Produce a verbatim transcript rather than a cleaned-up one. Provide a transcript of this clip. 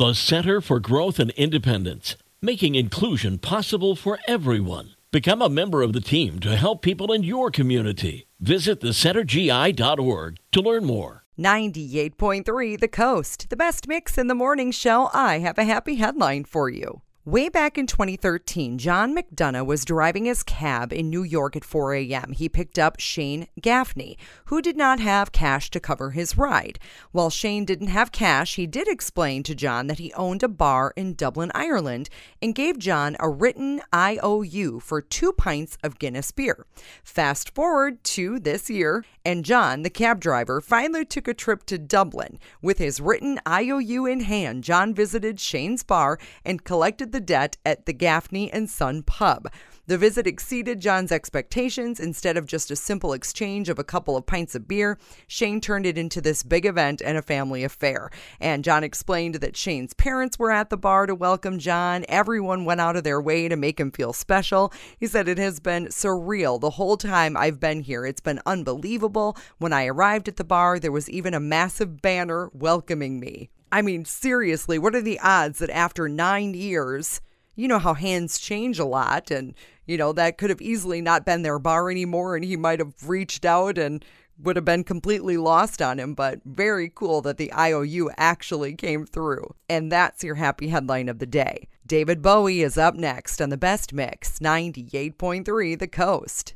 The Center for Growth and Independence, making inclusion possible for everyone. Become a member of the team to help people in your community. Visit the center g i dot org to learn more. ninety-eight point three The Coast, the best mix in the morning show. I have a happy headline for you. Way back in twenty thirteen, John McDonough was driving his cab in New York at four a.m. He picked up Shane Gaffney, who did not have cash to cover his ride. While Shane didn't have cash, he did explain to John that he owned a bar in Dublin, Ireland, and gave John a written I O U for two pints of Guinness beer. Fast forward to this year, and John, the cab driver, finally took a trip to Dublin. With his written I O U in hand, John visited Shane's bar and collected the debt at the Gaffney and Son pub. The visit exceeded John's expectations. Instead of just a simple exchange of a couple of pints of beer, Shane turned it into this big event and a family affair. And John explained that Shane's parents were at the bar to welcome John. Everyone went out of their way to make him feel special. He said, "It has been surreal the whole time I've been here. It's been unbelievable. When I arrived at the bar, there was even a massive banner welcoming me." I mean, seriously, what are the odds that after nine years, you know how hands change a lot, and, you know, that could have easily not been their bar anymore, and he might have reached out and would have been completely lost on him, but very cool that the I O U actually came through. And that's your happy headline of the day. David Bowie is up next on the Best Mix, ninety-eight point three The Coast.